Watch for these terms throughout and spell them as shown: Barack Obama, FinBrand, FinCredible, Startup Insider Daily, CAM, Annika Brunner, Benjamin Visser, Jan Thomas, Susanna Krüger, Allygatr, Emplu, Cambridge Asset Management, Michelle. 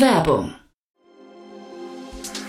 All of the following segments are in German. Werbung.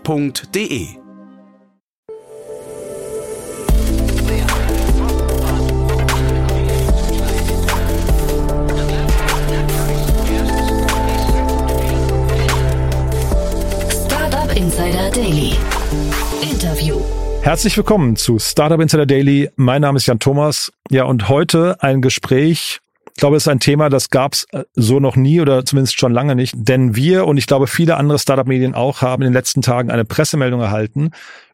Startup Insider Daily Interview. Herzlich willkommen zu Startup Insider Daily. Mein Name ist Jan Thomas. Ja, und heute ein Gespräch. Ich glaube, es ist ein Thema, das gab es so noch nie oder zumindest schon lange nicht. Denn wir und ich glaube viele andere Startup-Medien auch haben in den letzten Tagen eine Pressemeldung erhalten.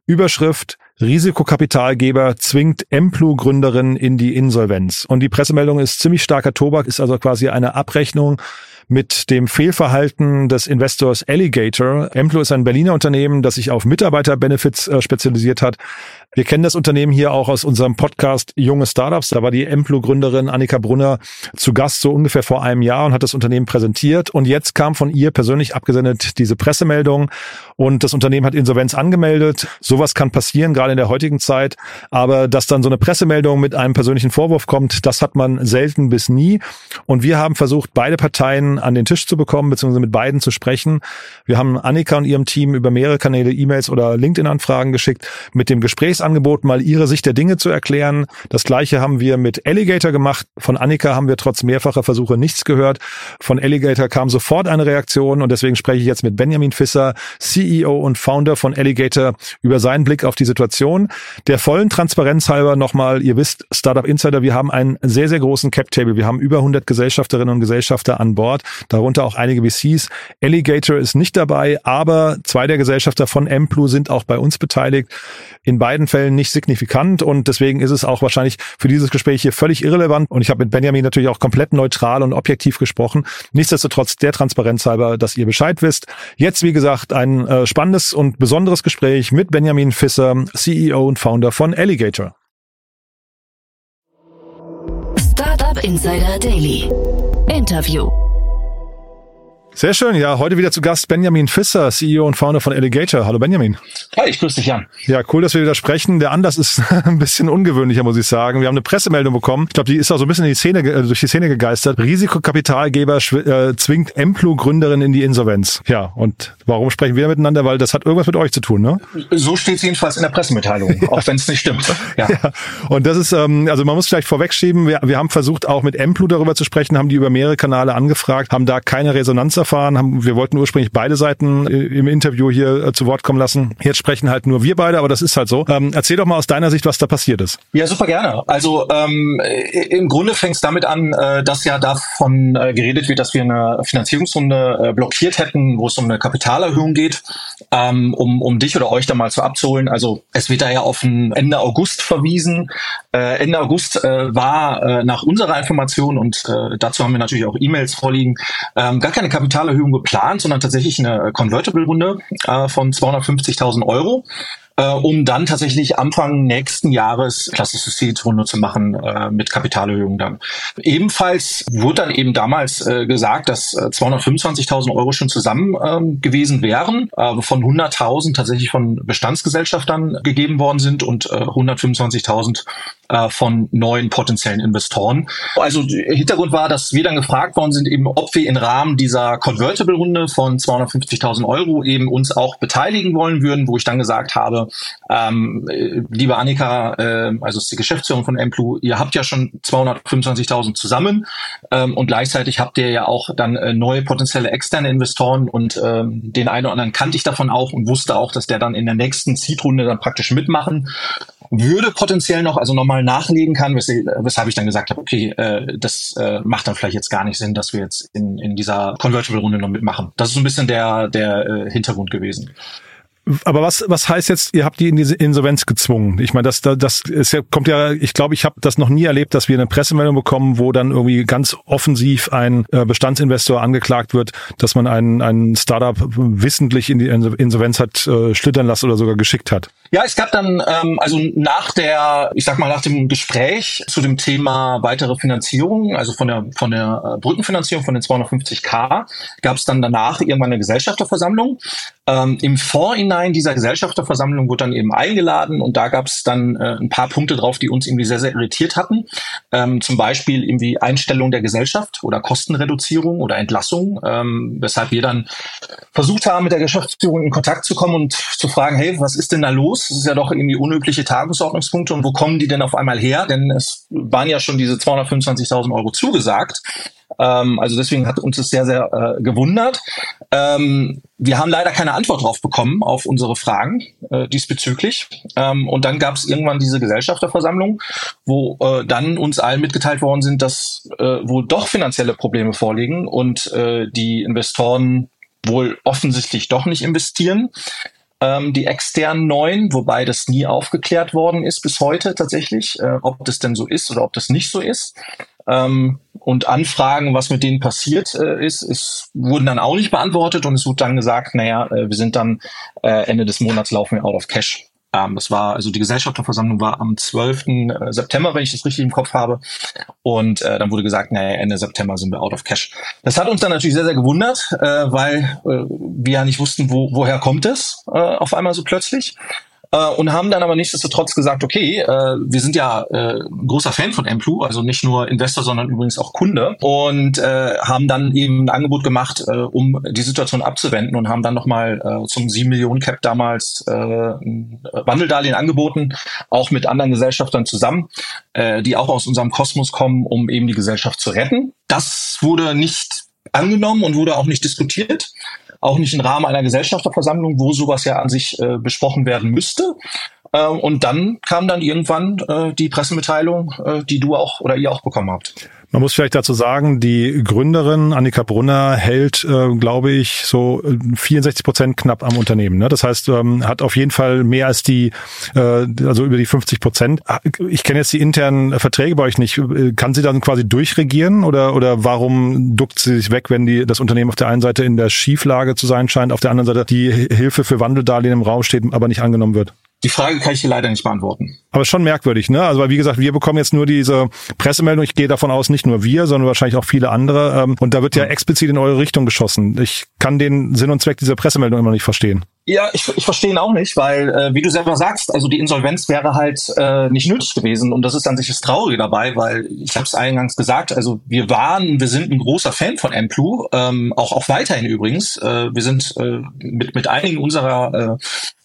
Überschrift: Risikokapitalgeber zwingt Emplu-Gründerin in die Insolvenz. Und die Pressemeldung ist ziemlich starker Tobak, ist also quasi eine Abrechnung mit dem Fehlverhalten des Investors Allygatr. Emplu ist ein Berliner Unternehmen, das sich auf Mitarbeiterbenefits spezialisiert hat. Wir kennen das Unternehmen hier auch aus unserem Podcast Junge Startups. Da war die Emplu-Gründerin Annika Brunner zu Gast, so ungefähr vor einem Jahr, und hat das Unternehmen präsentiert. Und jetzt kam von ihr persönlich abgesendet diese Pressemeldung. Und das Unternehmen hat Insolvenz angemeldet. Sowas kann passieren, gerade in der heutigen Zeit. Aber dass dann so eine Pressemeldung mit einem persönlichen Vorwurf kommt, das hat man selten bis nie. Und wir haben versucht, beide Parteien an den Tisch zu bekommen, beziehungsweise mit beiden zu sprechen. Wir haben Annika und ihrem Team über mehrere Kanäle E-Mails oder LinkedIn-Anfragen geschickt, mit dem Gesprächsangebot mal ihre Sicht der Dinge zu erklären. Das Gleiche haben wir mit Allygatr gemacht. Von Annika haben wir trotz mehrfacher Versuche nichts gehört. Von Allygatr kam sofort eine Reaktion, und deswegen spreche ich jetzt mit Benjamin Visser, CEO und Founder von Allygatr, über seinen Blick auf die Situation. Der vollen Transparenz halber nochmal, ihr wisst, Startup Insider, wir haben einen sehr, sehr großen Cap-Table. Wir haben über 100 Gesellschafterinnen und Gesellschafter an Bord, darunter auch einige VCs. Allygatr ist nicht dabei, aber 2 der Gesellschafter von Emplu sind auch bei uns beteiligt. In beiden Fällen nicht signifikant, und deswegen ist es auch wahrscheinlich für dieses Gespräch hier völlig irrelevant. Und ich habe mit Benjamin natürlich auch komplett neutral und objektiv gesprochen. Nichtsdestotrotz der Transparenz halber, dass ihr Bescheid wisst. Jetzt, wie gesagt, ein spannendes und besonderes Gespräch mit Benjamin Visser, CEO und Founder von Allygatr. Startup Insider Daily Interview. Sehr schön, ja. Heute wieder zu Gast Benjamin Visser, CEO und Founder von Allygatr. Hallo Benjamin. Hi, ich grüße dich, Jan. Ja, cool, dass wir wieder sprechen. Der Anlass ist ein bisschen ungewöhnlicher, muss ich sagen. Wir haben eine Pressemeldung bekommen. Ich glaube, die ist auch so ein bisschen durch die Szene gegeistert. Risikokapitalgeber zwingt Emplu-Gründerin in die Insolvenz. Ja, und warum sprechen wir miteinander? Weil das hat irgendwas mit euch zu tun, ne? So steht es jedenfalls in der Pressemitteilung, ja. Auch wenn es nicht stimmt. Ja. Ja. Und das ist, also man muss vielleicht vorwegschieben, wir haben versucht, auch mit Emplu darüber zu sprechen, haben die über mehrere Kanäle angefragt, haben da keine Resonanz erfahren. Wir wollten ursprünglich beide Seiten im Interview hier zu Wort kommen lassen. Jetzt sprechen halt nur wir beide, aber das ist halt so. Erzähl doch mal aus deiner Sicht, was da passiert ist. Ja, super gerne. Also im Grunde fängt es damit an, dass ja davon geredet wird, dass wir eine Finanzierungsrunde blockiert hätten, wo es um eine Kapitalerhöhung geht, um dich oder euch da mal zu abzuholen. Also es wird da ja auf Ende August verwiesen. Ende August war nach unserer Information, und dazu haben wir natürlich auch E-Mails vorliegen, gar keine Kapitalerhöhung geplant, sondern tatsächlich eine Convertible-Runde von 250.000 Euro, um dann tatsächlich Anfang nächsten Jahres klassische Seed-Runde zu machen mit Kapitalerhöhung dann. Ebenfalls wurde dann eben damals gesagt, dass 225.000 Euro schon zusammen gewesen wären, von 100.000 tatsächlich von Bestandsgesellschaftern gegeben worden sind und 125.000 von neuen potenziellen Investoren. Also Hintergrund war, dass wir dann gefragt worden sind, eben ob wir im Rahmen dieser Convertible-Runde von 250.000 Euro eben uns auch beteiligen wollen würden, wo ich dann gesagt habe, liebe Annika, also ist die Geschäftsführung von Emplu, ihr habt ja schon 225.000 zusammen und gleichzeitig habt ihr ja auch dann neue potenzielle externe Investoren, und den einen oder anderen kannte ich davon auch und wusste auch, dass der dann in der nächsten Seed-Runde dann praktisch mitmachen würde potenziell noch, also nochmal nachlegen kann, weshalb ich dann gesagt habe, okay, das macht dann vielleicht jetzt gar nicht Sinn, dass wir jetzt in dieser Convertible-Runde noch mitmachen. Das ist so ein bisschen der Hintergrund gewesen. Aber was heißt jetzt, ihr habt die in diese Insolvenz gezwungen? Ich meine, das ist, kommt ja, ich glaube, ich habe das noch nie erlebt, dass wir eine Pressemeldung bekommen, wo dann irgendwie ganz offensiv ein Bestandsinvestor angeklagt wird, dass man einen Startup wissentlich in die Insolvenz hat schlittern lassen oder sogar geschickt hat. Ja, es gab dann also nach dem Gespräch zu dem Thema weitere Finanzierung, also von der Brückenfinanzierung von den 250.000, gab es dann danach irgendwann eine Gesellschafterversammlung. Im Vorhinein dieser Gesellschafterversammlung wurde dann eben eingeladen und da gab es dann ein paar Punkte drauf, die uns irgendwie sehr, sehr irritiert hatten. Zum Beispiel irgendwie Einstellung der Gesellschaft oder Kostenreduzierung oder Entlassung, weshalb wir dann versucht haben, mit der Geschäftsführung in Kontakt zu kommen und zu fragen, hey, was ist denn da los? Das ist ja doch irgendwie unübliche Tagesordnungspunkte und wo kommen die denn auf einmal her? Denn es waren ja schon diese 225.000 € zugesagt. Also deswegen hat uns das sehr, sehr gewundert. Wir haben leider keine Antwort drauf bekommen auf unsere Fragen diesbezüglich. Und dann gab es irgendwann diese Gesellschafterversammlung, wo dann uns allen mitgeteilt worden sind, dass wohl doch finanzielle Probleme vorliegen und die Investoren wohl offensichtlich doch nicht investieren. Die externen neuen, wobei das nie aufgeklärt worden ist bis heute tatsächlich, ob das denn so ist oder ob das nicht so ist. Und Anfragen, was mit denen passiert ist, wurden dann auch nicht beantwortet und es wurde dann gesagt, wir sind dann Ende des Monats laufen wir out of cash. Das war, also die Gesellschafterversammlung war am 12. September, wenn ich das richtig im Kopf habe. Und dann wurde gesagt, Ende September sind wir out of cash. Das hat uns dann natürlich sehr, sehr gewundert, weil wir ja nicht wussten, woher kommt es auf einmal so plötzlich. Und haben dann aber nichtsdestotrotz gesagt, okay, wir sind ja großer Fan von Emplu, also nicht nur Investor, sondern übrigens auch Kunde. Und haben dann eben ein Angebot gemacht, um die Situation abzuwenden und haben dann nochmal zum 7-Millionen-Cap damals ein Wandeldarlehen angeboten, auch mit anderen Gesellschaftern zusammen, die auch aus unserem Kosmos kommen, um eben die Gesellschaft zu retten. Das wurde nicht angenommen und wurde auch nicht diskutiert. Auch nicht im Rahmen einer Gesellschafterversammlung, wo sowas ja an sich besprochen werden müsste. Und dann kam dann irgendwann die Pressemitteilung, die du auch oder ihr auch bekommen habt. Man muss vielleicht dazu sagen, die Gründerin Annika Brunner hält, glaube ich, so 64% knapp am Unternehmen. Ne? Das heißt, hat auf jeden Fall mehr als die, also über die 50%. Ich kenne jetzt die internen Verträge bei euch nicht. Kann sie dann quasi durchregieren oder warum duckt sie sich weg, wenn das Unternehmen auf der einen Seite in der Schieflage zu sein scheint, auf der anderen Seite die Hilfe für Wandeldarlehen im Raum steht, aber nicht angenommen wird? Die Frage kann ich dir leider nicht beantworten. Aber schon merkwürdig, ne? Also, weil wie gesagt, wir bekommen jetzt nur diese Pressemeldung. Ich gehe davon aus, nicht nur wir, sondern wahrscheinlich auch viele andere. Und da wird ja explizit in eure Richtung geschossen. Ich kann den Sinn und Zweck dieser Pressemeldung immer nicht verstehen. Ja, ich verstehe ihn auch nicht, weil, wie du selber sagst, also die Insolvenz wäre halt nicht nötig gewesen. Und das ist an sich das Traurige dabei, weil ich habe es eingangs gesagt, also wir sind ein großer Fan von Emplu, auch weiterhin übrigens. Wir sind mit einigen unserer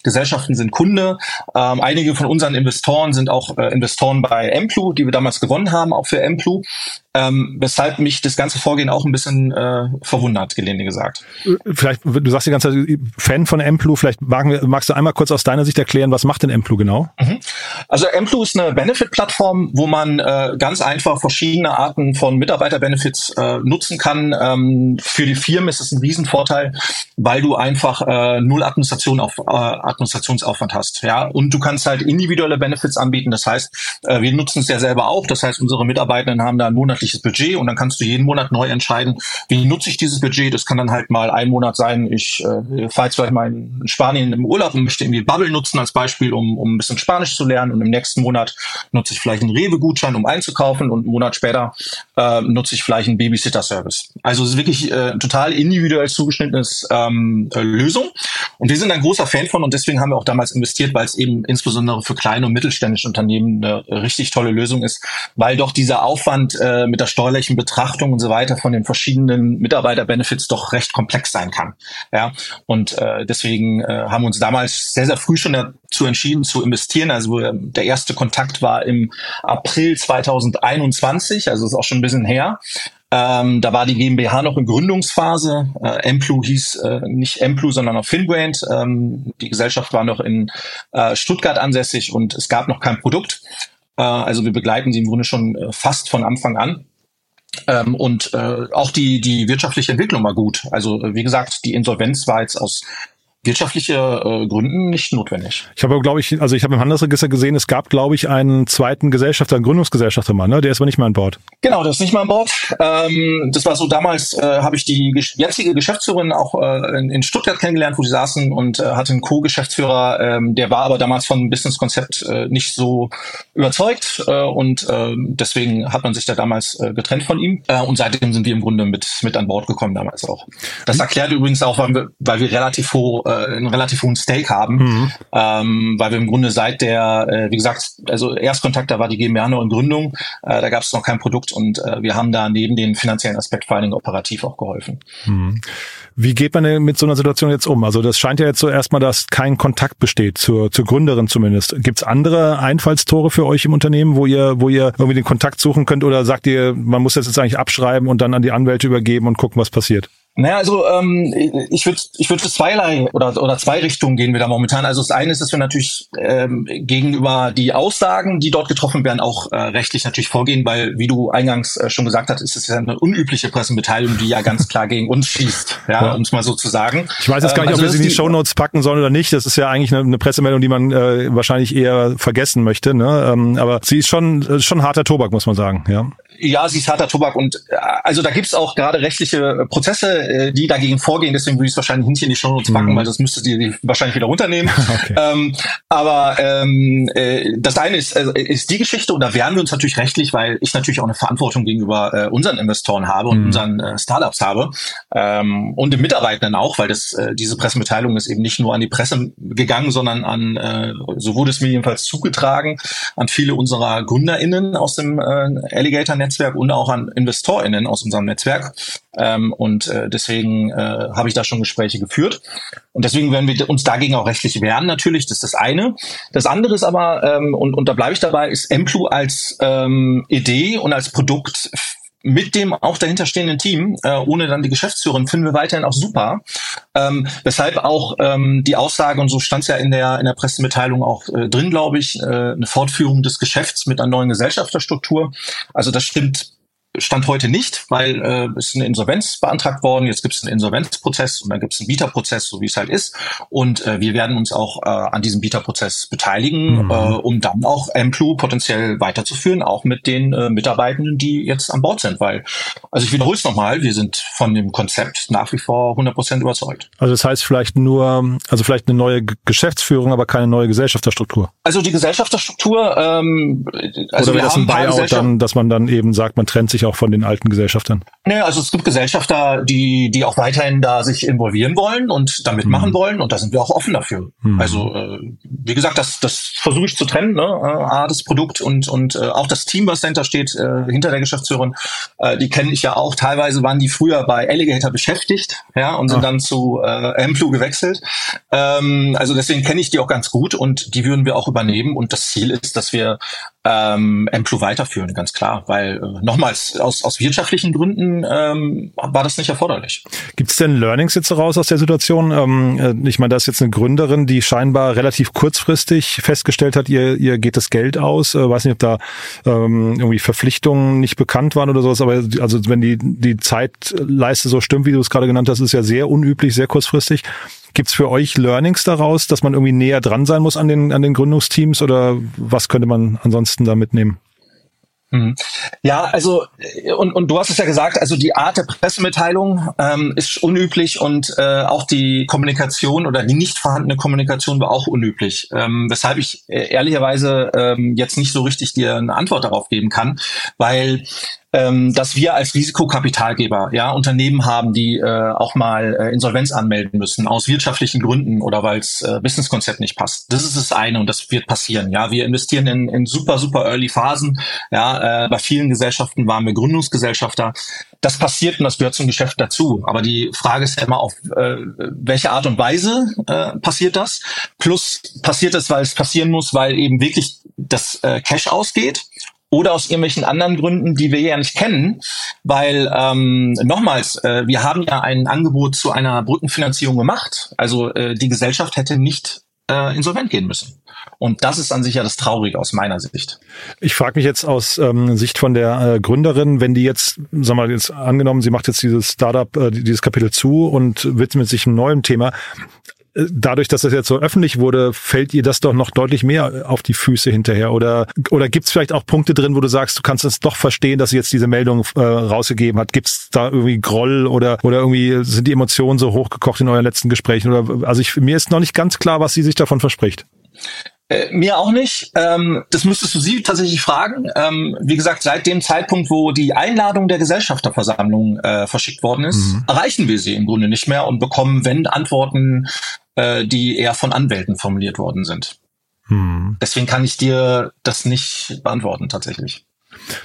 Gesellschaften sind Kunde. Einige von unseren Investoren sind auch Investoren bei Emplu, die wir damals gewonnen haben, auch für Emplu. Weshalb mich das ganze Vorgehen auch ein bisschen verwundert, gelinde gesagt. Vielleicht, du sagst die ganze Zeit Fan von Emplu, vielleicht magst du einmal kurz aus deiner Sicht erklären, was macht denn Emplu genau? Also Emplu ist eine Benefit-Plattform, wo man ganz einfach verschiedene Arten von Mitarbeiter-Benefits nutzen kann. Für die Firmen ist es ein Riesenvorteil, weil du einfach null Administrationsaufwand hast. Ja? Und du kannst halt individuelle Benefits anbieten. Das heißt, wir nutzen es ja selber auch. Das heißt, unsere Mitarbeitenden haben da einen Monat Budget und dann kannst du jeden Monat neu entscheiden, wie nutze ich dieses Budget. Das kann dann halt mal ein Monat sein, ich fahre jetzt vielleicht mal in Spanien im Urlaub und möchte irgendwie Bubble nutzen als Beispiel, um ein bisschen Spanisch zu lernen, und im nächsten Monat nutze ich vielleicht einen Rewe-Gutschein, um einzukaufen, und einen Monat später nutze ich vielleicht einen Babysitter-Service. Also es ist wirklich total individuell zugeschnittenes Lösung, und wir sind ein großer Fan von, und deswegen haben wir auch damals investiert, weil es eben insbesondere für kleine und mittelständische Unternehmen eine richtig tolle Lösung ist, weil doch dieser Aufwand mit der steuerlichen Betrachtung und so weiter von den verschiedenen Mitarbeiter-Benefits doch recht komplex sein kann. Ja, und deswegen haben wir uns damals sehr, sehr früh schon dazu entschieden zu investieren. Also der erste Kontakt war im April 2021, also ist auch schon ein bisschen her. Da war die GmbH noch in Gründungsphase. Emplu hieß nicht Emplu, sondern auch FinBrand. Die Gesellschaft war noch in Stuttgart ansässig und es gab noch kein Produkt. Also wir begleiten sie im Grunde schon fast von Anfang an. Und auch die wirtschaftliche Entwicklung war gut. Also wie gesagt, die Insolvenz war jetzt aus wirtschaftliche Gründen nicht notwendig. Ich habe, glaube ich, also ich habe im Handelsregister gesehen, es gab, glaube ich, einen zweiten Gesellschafter, einen Gründungsgesellschafter mal, ne? Der ist aber nicht mehr an Bord. Genau, der ist nicht mehr an Bord. Das war so, damals habe ich die jetzige Geschäftsführerin auch in Stuttgart kennengelernt, wo die saßen, und hatte einen Co-Geschäftsführer, der war aber damals von Businesskonzept nicht so überzeugt, und deswegen hat man sich da damals getrennt von ihm, und seitdem sind wir im Grunde mit an Bord gekommen damals auch. Das erklärt übrigens auch, weil wir relativ hoch einen relativ hohen Stake haben, weil wir im Grunde seit der, wie gesagt, also Erstkontakt, da war die GmbH noch in Gründung, da gab es noch kein Produkt, und wir haben da neben dem finanziellen Aspekt vor allen Dingen operativ auch geholfen. Mhm. Wie geht man denn mit so einer Situation jetzt um? Also das scheint ja jetzt so erstmal, dass kein Kontakt besteht zur Gründerin zumindest. Gibt's andere Einfallstore für euch im Unternehmen, wo ihr irgendwie den Kontakt suchen könnt, oder sagt ihr, man muss das jetzt eigentlich abschreiben und dann an die Anwälte übergeben und gucken, was passiert? Naja, also ich würde für zweierlei oder zwei Richtungen gehen wir da momentan. Also das eine ist, dass wir natürlich gegenüber die Aussagen, die dort getroffen werden, auch rechtlich natürlich vorgehen, weil, wie du eingangs schon gesagt hast, ist es ja eine unübliche Pressemitteilung, die ja ganz klar gegen uns schießt, ja. Um es mal so zu sagen. Ich weiß jetzt gar nicht, ob wir sie in die Shownotes packen sollen oder nicht. Das ist ja eigentlich eine Pressemeldung, die man wahrscheinlich eher vergessen möchte, ne? Aber sie ist schon harter Tobak, muss man sagen, ja. Ja, sie ist harter Tobak, und also da gibt's auch gerade rechtliche Prozesse, die dagegen vorgehen, deswegen würde ich es wahrscheinlich nicht in die Shownotes packen, weil das müsstet ihr wahrscheinlich wieder runternehmen. Okay. Das eine ist die Geschichte, und da wehren wir uns natürlich rechtlich, weil ich natürlich auch eine Verantwortung gegenüber unseren Investoren habe und unseren Startups habe, und den Mitarbeitenden auch, weil diese Pressemitteilung ist eben nicht nur an die Presse gegangen, sondern an, so wurde es mir jedenfalls zugetragen, an viele unserer GründerInnen aus dem Allygatr-Netzwerk und auch an InvestorInnen aus unserem Netzwerk. Deswegen habe ich da schon Gespräche geführt. Und deswegen werden wir uns dagegen auch rechtlich wehren, natürlich. Das ist das eine. Das andere ist aber, und da bleibe ich dabei, ist Emplu als Idee und als Produkt mit dem auch dahinterstehenden Team, ohne dann die Geschäftsführerin, finden wir weiterhin auch super. Weshalb auch die Aussage, und so stand es ja in der Pressemitteilung auch drin, glaube ich, eine Fortführung des Geschäfts mit einer neuen Gesellschafterstruktur. Also das stimmt, stand heute nicht, weil ist eine Insolvenz beantragt worden, jetzt gibt es einen Insolvenzprozess und dann gibt es einen Bieterprozess, so wie es halt ist, und wir werden uns auch an diesem Bieterprozess beteiligen, um dann auch Emplu potenziell weiterzuführen, auch mit den Mitarbeitenden, die jetzt an Bord sind, weil, also ich wiederhole es nochmal, wir sind von dem Konzept nach wie vor 100% überzeugt. Also das heißt vielleicht eine neue Geschäftsführung, aber keine neue Gesellschafterstruktur? Also die Gesellschafterstruktur, also oder wir haben ein Buyout dann, dass man dann eben sagt, man trennt sich auch von den alten Gesellschaftern? Naja, also es gibt Gesellschafter, die auch weiterhin da sich involvieren wollen und da mitmachen wollen, und da sind wir auch offen dafür. Also wie gesagt, das versuche ich zu trennen, ne? A, das Produkt und auch das Team, was dahinter steht, hinter der Geschäftsführerin, die kenne ich ja auch. Teilweise waren die früher bei Allygatr beschäftigt, ja, und sind dann zu Emplu gewechselt. Also deswegen kenne ich die auch ganz gut, und die würden wir auch übernehmen, und das Ziel ist, dass wir Emplu weiterführen, ganz klar, weil nochmals, aus wirtschaftlichen Gründen war das nicht erforderlich. Gibt es denn Learnings jetzt raus aus der Situation? Ich meine, da ist jetzt eine Gründerin, die scheinbar relativ kurzfristig festgestellt hat, ihr geht das Geld aus. Weiß nicht, ob da irgendwie Verpflichtungen nicht bekannt waren oder sowas, aber also wenn die Zeitleiste so stimmt, wie du es gerade genannt hast, ist ja sehr unüblich, sehr kurzfristig. Gibt's für euch Learnings daraus, dass man irgendwie näher dran sein muss an den Gründungsteams, oder was könnte man ansonsten da mitnehmen? Ja, also und du hast es ja gesagt, also die Art der Pressemitteilung ist unüblich, und auch die Kommunikation oder die nicht vorhandene Kommunikation war auch unüblich, weshalb ich ehrlicherweise jetzt nicht so richtig dir eine Antwort darauf geben kann, weil dass wir als Risikokapitalgeber Unternehmen haben, die auch mal Insolvenz anmelden müssen aus wirtschaftlichen Gründen oder weil es Businesskonzept nicht passt. Das ist das eine, und das wird passieren. Ja, wir investieren in super, super early Phasen. Ja, bei vielen Gesellschaften waren wir Gründungsgesellschafter. Das passiert, und das gehört zum Geschäft dazu. Aber die Frage ist ja immer, auf welche Art und Weise passiert das? Plus passiert es, weil es passieren muss, weil eben wirklich das Cash ausgeht. Oder aus irgendwelchen anderen Gründen, die wir ja nicht kennen, weil nochmals, wir haben ja ein Angebot zu einer Brückenfinanzierung gemacht. Also die Gesellschaft hätte nicht insolvent gehen müssen. Und das ist an sich ja das Traurige aus meiner Sicht. Ich frage mich jetzt aus Sicht von der Gründerin, wenn die jetzt, sag mal, jetzt angenommen, sie macht jetzt dieses Startup, dieses Kapitel zu und widmet sich einem neuen Thema. dadurch, dass das jetzt so öffentlich wurde, fällt ihr das doch noch deutlich mehr auf die Füße hinterher? Oder gibt es vielleicht auch Punkte drin, wo du sagst, du kannst es doch verstehen, dass sie jetzt diese Meldung rausgegeben hat? Gibt es da irgendwie Groll oder irgendwie sind die Emotionen so hochgekocht in euren letzten Gesprächen? Mir ist noch nicht ganz klar, was sie sich davon verspricht. Mir auch nicht. Das müsstest du sie tatsächlich fragen. Wie gesagt, seit dem Zeitpunkt, wo die Einladung der Gesellschafterversammlung verschickt worden ist, erreichen wir sie im Grunde nicht mehr und bekommen, wenn, Antworten, die eher von Anwälten formuliert worden sind. Deswegen kann ich dir das nicht beantworten tatsächlich.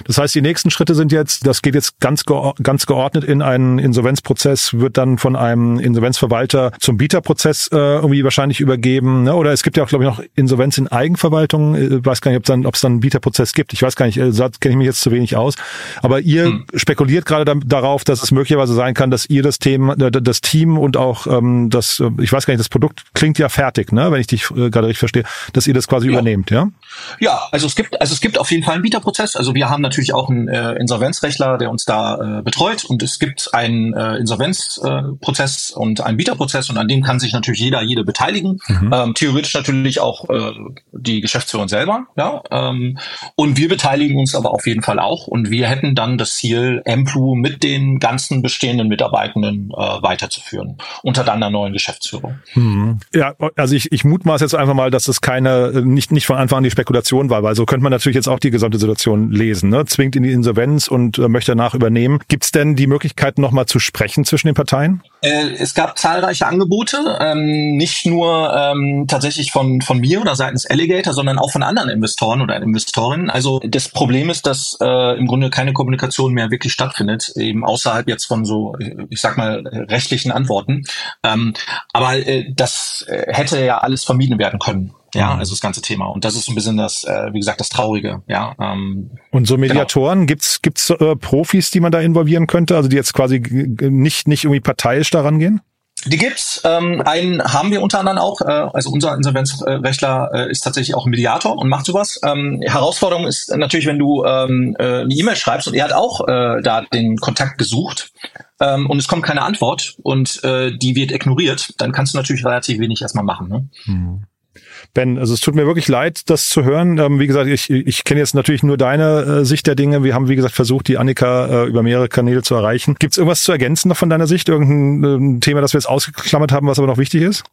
Das heißt, die nächsten Schritte sind jetzt, das geht jetzt ganz geordnet in einen Insolvenzprozess, wird dann von einem Insolvenzverwalter zum Bieterprozess irgendwie wahrscheinlich übergeben, ne? Oder es gibt ja auch, glaube ich, noch Insolvenz in Eigenverwaltung. Ich weiß gar nicht, ob es dann einen Bieterprozess gibt. Ich weiß gar nicht, da kenne ich mich jetzt zu wenig aus. Aber ihr spekuliert gerade darauf, dass es möglicherweise sein kann, dass ihr das Team und auch ich weiß gar nicht, das Produkt klingt ja fertig, ne? Wenn ich dich gerade richtig verstehe, dass ihr das quasi übernehmt, ja? Ja, also es gibt auf jeden Fall einen Bieterprozess. Also wir haben natürlich auch einen Insolvenzrechtler, der uns da betreut, und es gibt einen Insolvenzprozess und einen Bieterprozess, und an dem kann sich natürlich jede beteiligen. Theoretisch natürlich auch die Geschäftsführung selber. Ja? Und wir beteiligen uns aber auf jeden Fall auch, und wir hätten dann das Ziel, Emplu mit den ganzen bestehenden Mitarbeitenden weiterzuführen, unter dann einer neuen Geschäftsführung. Ja, also ich mutmaße jetzt einfach mal, dass das nicht von Anfang an die Spekulation war, weil so könnte man natürlich jetzt auch die gesamte Situation lesen. Zwingt in die Insolvenz und möchte danach übernehmen. Gibt es denn die Möglichkeit, nochmal zu sprechen zwischen den Parteien? Es gab zahlreiche Angebote, nicht nur tatsächlich von mir oder seitens Allygatr, sondern auch von anderen Investoren oder Investorinnen. Also das Problem ist, dass im Grunde keine Kommunikation mehr wirklich stattfindet, eben außerhalb jetzt von so, ich sag mal, rechtlichen Antworten. Aber das hätte ja alles vermieden werden können. Ja, also das ganze Thema. Und das ist so ein bisschen das, wie gesagt, das Traurige. Ja. Und so Mediatoren, genau. Gibt's Profis, die man da involvieren könnte? Also die jetzt quasi nicht irgendwie parteiisch daran gehen? Die gibt's. Einen haben wir unter anderem auch. Also unser Insolvenzrechtler ist tatsächlich auch ein Mediator und macht sowas. Herausforderung ist natürlich, wenn du eine E-Mail schreibst, und er hat auch da den Kontakt gesucht. Und es kommt keine Antwort und die wird ignoriert. Dann kannst du natürlich relativ wenig erstmal machen. Ne? Ben, also es tut mir wirklich leid, das zu hören. Wie gesagt, ich kenne jetzt natürlich nur deine Sicht der Dinge. Wir haben, wie gesagt, versucht, die Annika über mehrere Kanäle zu erreichen. Gibt es irgendwas zu ergänzen noch von deiner Sicht? Irgendein Thema, das wir jetzt ausgeklammert haben, was aber noch wichtig ist?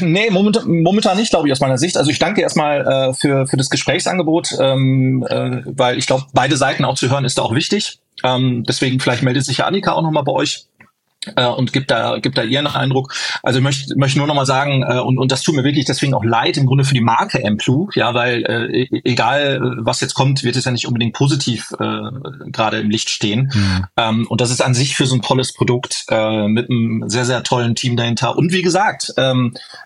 Nee, momentan nicht, glaube ich, aus meiner Sicht. Also ich danke erstmal für das Gesprächsangebot, weil ich glaube, beide Seiten auch zu hören ist da auch wichtig. Deswegen vielleicht meldet sich ja Annika auch nochmal bei euch. Und gibt da ihren Eindruck. Also ich möchte nur nochmal sagen, und das tut mir wirklich deswegen auch leid, im Grunde für die Marke Emplu, ja, weil egal was jetzt kommt, wird es ja nicht unbedingt positiv gerade im Licht stehen. Und das ist an sich für so ein tolles Produkt mit einem sehr, sehr tollen Team dahinter. Und wie gesagt,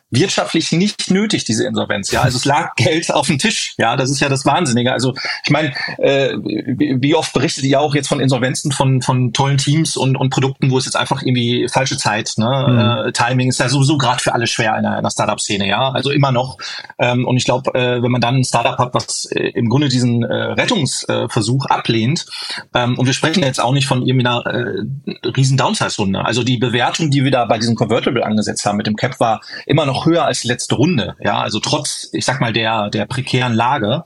wirtschaftlich nicht nötig, diese Insolvenz. Ja, also es lag Geld auf dem Tisch. Ja, das ist ja das Wahnsinnige. Also ich meine, wie oft berichtet ihr auch jetzt von Insolvenzen, von tollen Teams und Produkten, wo es jetzt einfach irgendwie falsche Zeit, ne? Timing ist ja sowieso gerade für alle schwer in der Startup-Szene, ja, also immer noch. Und ich glaube, wenn man dann ein Startup hat, was im Grunde diesen Rettungsversuch ablehnt, und wir sprechen jetzt auch nicht von irgendwie einer riesen Downsize-Runde. Also die Bewertung, die wir da bei diesem Convertible angesetzt haben mit dem Cap, war immer noch höher als die letzte Runde, ja, also trotz, ich sag mal, der prekären Lage.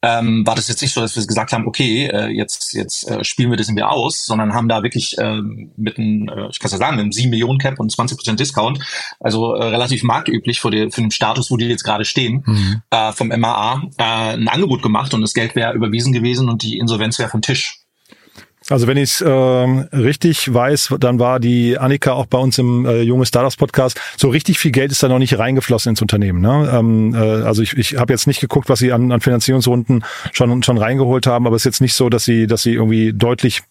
War das jetzt nicht so, dass wir gesagt haben, okay, jetzt spielen wir das irgendwie aus, sondern haben da wirklich mit einem 7-Millionen-Cap und 20% Discount, also relativ marktüblich für den Status, wo die jetzt gerade stehen, vom MAA, ein Angebot gemacht, und das Geld wäre überwiesen gewesen und die Insolvenz wäre vom Tisch. Also wenn ich es richtig weiß, dann war die Annika auch bei uns im Junge Startups Podcast. So richtig viel Geld ist da noch nicht reingeflossen ins Unternehmen. Ne? Also ich habe jetzt nicht geguckt, was sie an Finanzierungsrunden schon reingeholt haben, aber es ist jetzt nicht so, dass sie irgendwie deutlich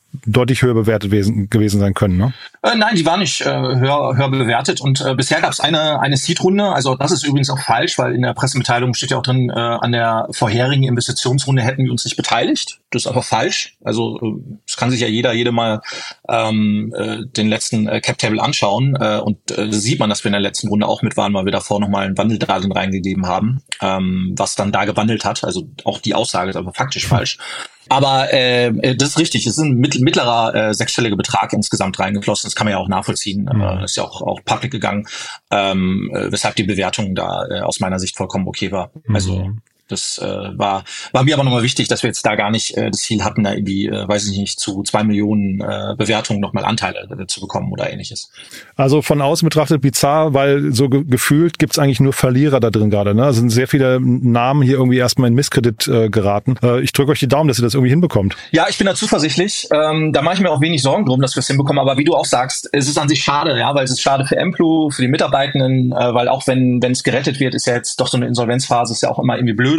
höher bewertet gewesen sein können, ne? Nein, die war nicht höher bewertet, und bisher gab es eine Seed-Runde, also das ist übrigens auch falsch, weil in der Pressemitteilung steht ja auch drin, an der vorherigen Investitionsrunde hätten wir uns nicht beteiligt. Das ist einfach falsch. Also es kann sich ja jede mal den letzten Cap-Table anschauen, und da sieht man, dass wir in der letzten Runde auch mit waren, weil wir davor nochmal einen Wandeldatum reingegeben haben, was dann da gewandelt hat. Also auch die Aussage ist aber faktisch falsch. Aber das ist richtig, es ist ein mittlerer sechsstelliger Betrag insgesamt reingeflossen, das kann man ja auch nachvollziehen, ist ja auch public gegangen, weshalb die Bewertung da aus meiner Sicht vollkommen okay war. Also das war mir aber nochmal wichtig, dass wir jetzt da gar nicht das Ziel hatten, da irgendwie, weiß ich nicht, zu 2 Millionen Bewertungen nochmal Anteile zu bekommen oder ähnliches. Also von außen betrachtet bizarr, weil so gefühlt gibt's eigentlich nur Verlierer da drin gerade. Ne? Also sind sehr viele Namen hier irgendwie erstmal in Misskredit geraten. Ich drücke euch die Daumen, dass ihr das irgendwie hinbekommt. Ja, ich bin da zuversichtlich. Da mache ich mir auch wenig Sorgen drum, dass wir es hinbekommen. Aber wie du auch sagst, es ist an sich schade, ja, weil es ist schade für Emplu, für die Mitarbeitenden, weil auch wenn es gerettet wird, ist ja jetzt doch so eine Insolvenzphase, ist ja auch immer irgendwie blöd.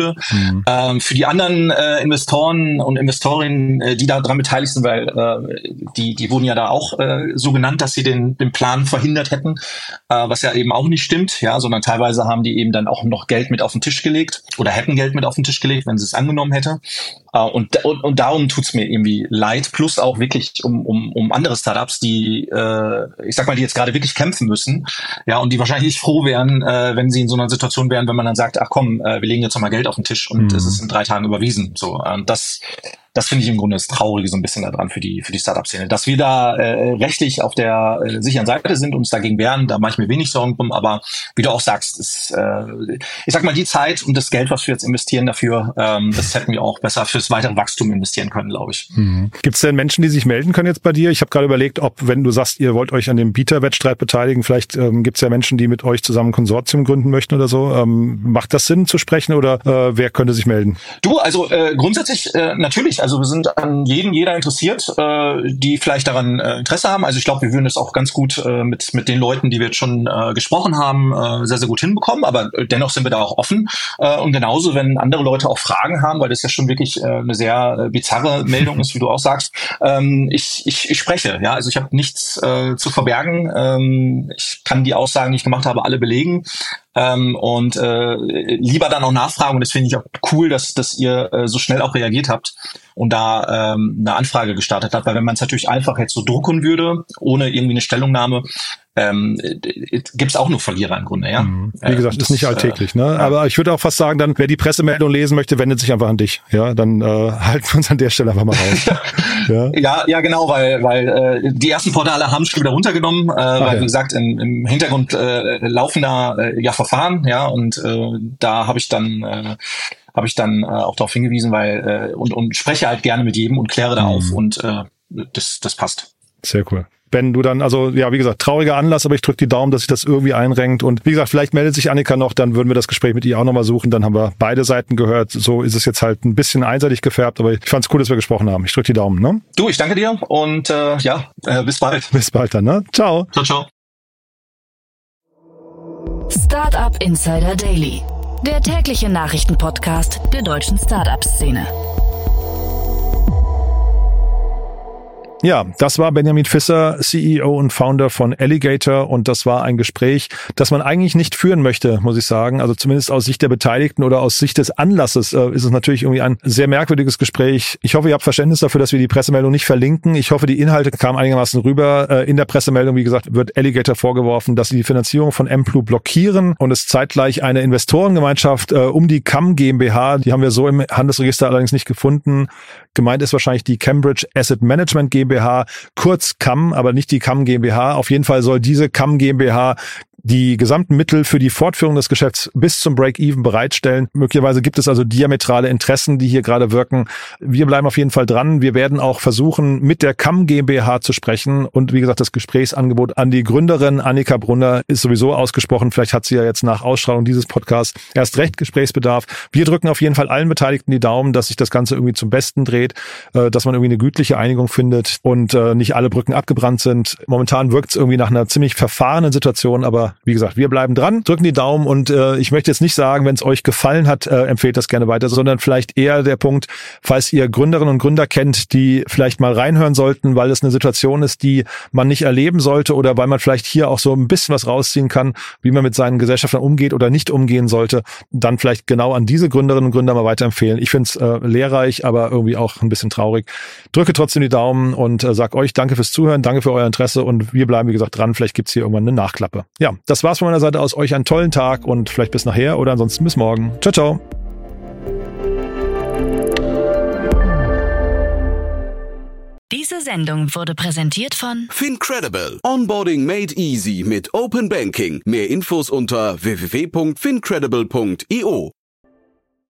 Für die anderen Investoren und Investorinnen, die da dran beteiligt sind, weil die wurden ja da auch so genannt, dass sie den Plan verhindert hätten, was ja eben auch nicht stimmt, ja, sondern teilweise haben die eben dann auch noch Geld mit auf den Tisch gelegt oder hätten Geld mit auf den Tisch gelegt, wenn sie es angenommen hätte. Und darum tut's mir irgendwie leid, plus auch wirklich um andere Startups, die, ich sag mal, die jetzt gerade wirklich kämpfen müssen, ja, und die wahrscheinlich froh wären, wenn sie in so einer Situation wären, wenn man dann sagt, ach komm, wir legen jetzt nochmal Geld auf den Tisch und es ist in 3 Tagen überwiesen. So, und das finde ich im Grunde das Traurige so ein bisschen daran für die Startup-Szene. Dass wir da rechtlich auf der sicheren Seite sind, uns dagegen wehren, da mache ich mir wenig Sorgen drum. Aber wie du auch sagst, ist, ich sag mal, die Zeit und das Geld, was wir jetzt investieren dafür, das hätten wir auch besser fürs weitere Wachstum investieren können, glaube ich. Mhm. Gibt es denn Menschen, die sich melden können jetzt bei dir? Ich habe gerade überlegt, ob, wenn du sagst, ihr wollt euch an dem Bieterwettstreit beteiligen, vielleicht gibt es ja Menschen, die mit euch zusammen ein Konsortium gründen möchten oder so. Macht das Sinn zu sprechen oder wer könnte sich melden? Du, also grundsätzlich natürlich. Also wir sind an jeder interessiert, die vielleicht daran Interesse haben. Also ich glaube, wir würden das auch ganz gut mit den Leuten, die wir jetzt schon gesprochen haben, sehr, sehr gut hinbekommen. Aber dennoch sind wir da auch offen. Und genauso, wenn andere Leute auch Fragen haben, weil das ja schon wirklich eine sehr bizarre Meldung ist, wie du auch sagst. Ich spreche, ja. Also ich habe nichts zu verbergen. Ich kann die Aussagen, die ich gemacht habe, alle belegen. Und lieber dann auch nachfragen, und das finde ich auch cool, dass ihr so schnell auch reagiert habt und da eine Anfrage gestartet habt, weil wenn man es natürlich einfach jetzt so drucken würde, ohne irgendwie eine Stellungnahme, gibt es auch nur Verlierer im Grunde, ja. Wie gesagt, ist nicht alltäglich, ne? Ja. Aber ich würde auch fast sagen, dann, wer die Pressemeldung lesen möchte, wendet sich einfach an dich. Ja, dann halten wir uns an der Stelle einfach mal raus. Ja? Ja, genau, weil die ersten Portale haben es schon wieder runtergenommen, weil, wie gesagt, im Hintergrund laufen da Verfahren, ja, und da habe ich dann auch darauf hingewiesen, weil und spreche halt gerne mit jedem und kläre da auf und das passt. Sehr cool. Ben, du dann, also ja, wie gesagt, trauriger Anlass, aber ich drücke die Daumen, dass sich das irgendwie einrenkt. Und wie gesagt, vielleicht meldet sich Annika noch, dann würden wir das Gespräch mit ihr auch nochmal suchen. Dann haben wir beide Seiten gehört. So ist es jetzt halt ein bisschen einseitig gefärbt, aber ich fand es cool, dass wir gesprochen haben. Ich drücke die Daumen, ne? Du, ich danke dir und bis bald. Bis bald dann, ne? Ciao. Ciao, ciao. Startup Insider Daily, der tägliche Nachrichtenpodcast der deutschen Startup-Szene. Ja, das war Benjamin Visser, CEO und Founder von Allygatr, und das war ein Gespräch, das man eigentlich nicht führen möchte, muss ich sagen. Also zumindest aus Sicht der Beteiligten oder aus Sicht des Anlasses ist es natürlich irgendwie ein sehr merkwürdiges Gespräch. Ich hoffe, ihr habt Verständnis dafür, dass wir die Pressemeldung nicht verlinken. Ich hoffe, die Inhalte kamen einigermaßen rüber. In der Pressemeldung, wie gesagt, wird Allygatr vorgeworfen, dass sie die Finanzierung von Emplu blockieren und es zeitgleich eine Investorengemeinschaft um die CAM GmbH, die haben wir so im Handelsregister allerdings nicht gefunden. Gemeint ist wahrscheinlich die Cambridge Asset Management GmbH, kurz CAM, aber nicht die CAM GmbH. Auf jeden Fall soll diese CAM GmbH die gesamten Mittel für die Fortführung des Geschäfts bis zum Break-Even bereitstellen. Möglicherweise gibt es also diametrale Interessen, die hier gerade wirken. Wir bleiben auf jeden Fall dran. Wir werden auch versuchen, mit der CAM GmbH zu sprechen. Und wie gesagt, das Gesprächsangebot an die Gründerin Annika Brunner ist sowieso ausgesprochen. Vielleicht hat sie ja jetzt nach Ausstrahlung dieses Podcasts erst recht Gesprächsbedarf. Wir drücken auf jeden Fall allen Beteiligten die Daumen, dass sich das Ganze irgendwie zum Besten dreht, dass man irgendwie eine gütliche Einigung findet und nicht alle Brücken abgebrannt sind. Momentan wirkt es irgendwie nach einer ziemlich verfahrenen Situation, aber wie gesagt, wir bleiben dran, drücken die Daumen und ich möchte jetzt nicht sagen, wenn es euch gefallen hat, empfehlt das gerne weiter, sondern vielleicht eher der Punkt, falls ihr Gründerinnen und Gründer kennt, die vielleicht mal reinhören sollten, weil es eine Situation ist, die man nicht erleben sollte oder weil man vielleicht hier auch so ein bisschen was rausziehen kann, wie man mit seinen Gesellschaftern umgeht oder nicht umgehen sollte, dann vielleicht genau an diese Gründerinnen und Gründer mal weiterempfehlen. Ich finde es lehrreich, aber irgendwie auch ein bisschen traurig. Drücke trotzdem die Daumen und sag euch danke fürs Zuhören, danke für euer Interesse und wir bleiben, wie gesagt, dran. Vielleicht gibt es hier irgendwann eine Nachklappe. Ja. Das war's von meiner Seite aus. Euch einen tollen Tag und vielleicht bis nachher oder ansonsten bis morgen. Ciao, ciao. Sendung wurde präsentiert von FinCredible. Onboarding made easy mit Open Banking. Mehr Infos unter www.fincredible.io.